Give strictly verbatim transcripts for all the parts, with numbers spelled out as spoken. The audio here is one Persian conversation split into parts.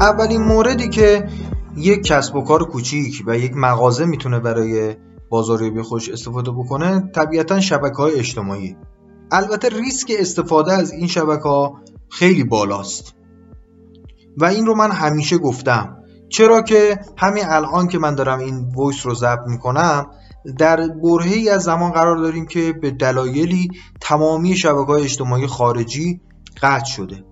اولین موردی که یک کسب و کار کوچیک و یک مغازه میتونه برای بازاریابی خودش استفاده بکنه طبیعتا شبکه‌های اجتماعی. البته ریسک استفاده از این شبکه‌ها خیلی بالاست و این رو من همیشه گفتم، چرا که همین الان که من دارم این وایس رو ضبط میکنم در برهه‌ای از زمان قرار داریم که به دلایلی تمامی شبکه‌های اجتماعی خارجی قطع شده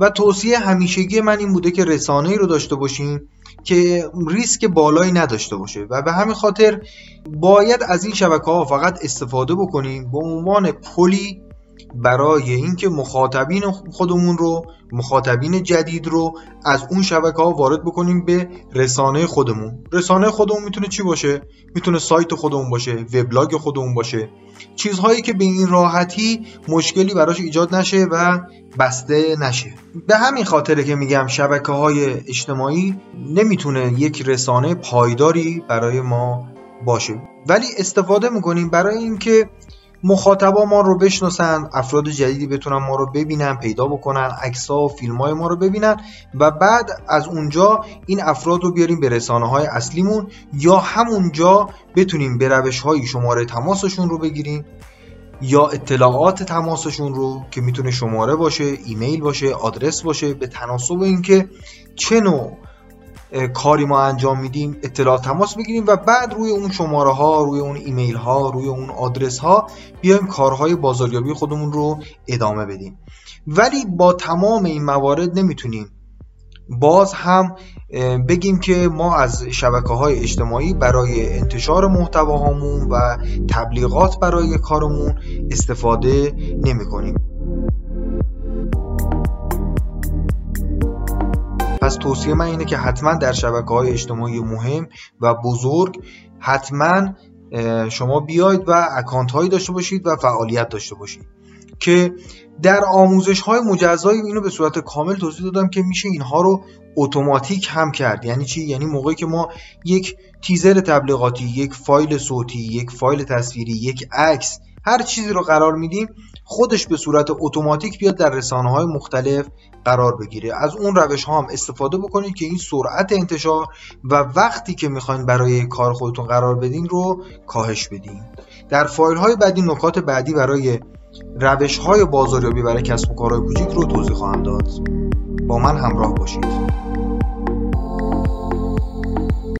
و توصیه همیشگی من این بوده که رسانه‌ای رو داشته باشیم که ریسک بالایی نداشته باشه و به همین خاطر باید از این شبکه‌ها فقط استفاده بکنیم به عنوان پلی برای اینکه مخاطبین خودمون رو، مخاطبین جدید رو از اون شبکه‌ها وارد بکنیم به رسانه خودمون. رسانه خودمون میتونه چی باشه؟ میتونه سایت خودمون باشه، وبلاگ خودمون باشه، چیزهایی که به این راحتی مشکلی براش ایجاد نشه و بسته نشه. به همین خاطره که میگم شبکه‌های اجتماعی نمیتونه یک رسانه پایداری برای ما باشه، ولی استفاده میکنیم برای اینکه مخاطبا ما رو بشناسن، افراد جدیدی بتونن ما رو ببینن، پیدا بکنن، عکس‌ها و فیلم‌های ما رو ببینن و بعد از اونجا این افراد رو بیاریم به رسانه‌های اصلیمون یا همونجا بتونیم به روش‌های شماره تماسشون رو بگیریم یا اطلاعات تماسشون رو که میتونه شماره باشه، ایمیل باشه، آدرس باشه، به تناسب اینکه چه نوع کاری ما انجام میدیم اطلاعات تماس بگیریم و بعد روی اون شماره ها، روی اون ایمیل ها، روی اون آدرس ها بیایم کارهای بازاریابی خودمون رو ادامه بدیم. ولی با تمام این موارد نمیتونیم باز هم بگیم که ما از شبکه‌های اجتماعی برای انتشار محتواهامون و تبلیغات برای کارمون استفاده نمی‌کنیم. پس توصیه من اینه که حتما در شبکه‌های اجتماعی مهم و بزرگ حتما شما بیاید و اکانت هایی داشته باشید و فعالیت داشته باشید که در آموزش‌های مجزایی اینو به صورت کامل توضیح دادم که میشه اینها رو اتوماتیک هم کرد. یعنی چی؟ یعنی موقعی که ما یک تیزر تبلیغاتی، یک فایل صوتی، یک فایل تصویری، یک عکس، هر چیزی رو قرار میدیم خودش به صورت اتوماتیک بیاد در رسانه‌های مختلف قرار بگیره. از اون روش ها هم استفاده بکنید که این سرعت انتشار و وقتی که میخواین برای کار خودتون قرار بدین رو کاهش بدین. در فایل های بعدی نکات بعدی برای روش های بازاریابی برای کسب و کارهای کوچیک رو توضیح خواهم داد. با من همراه باشید.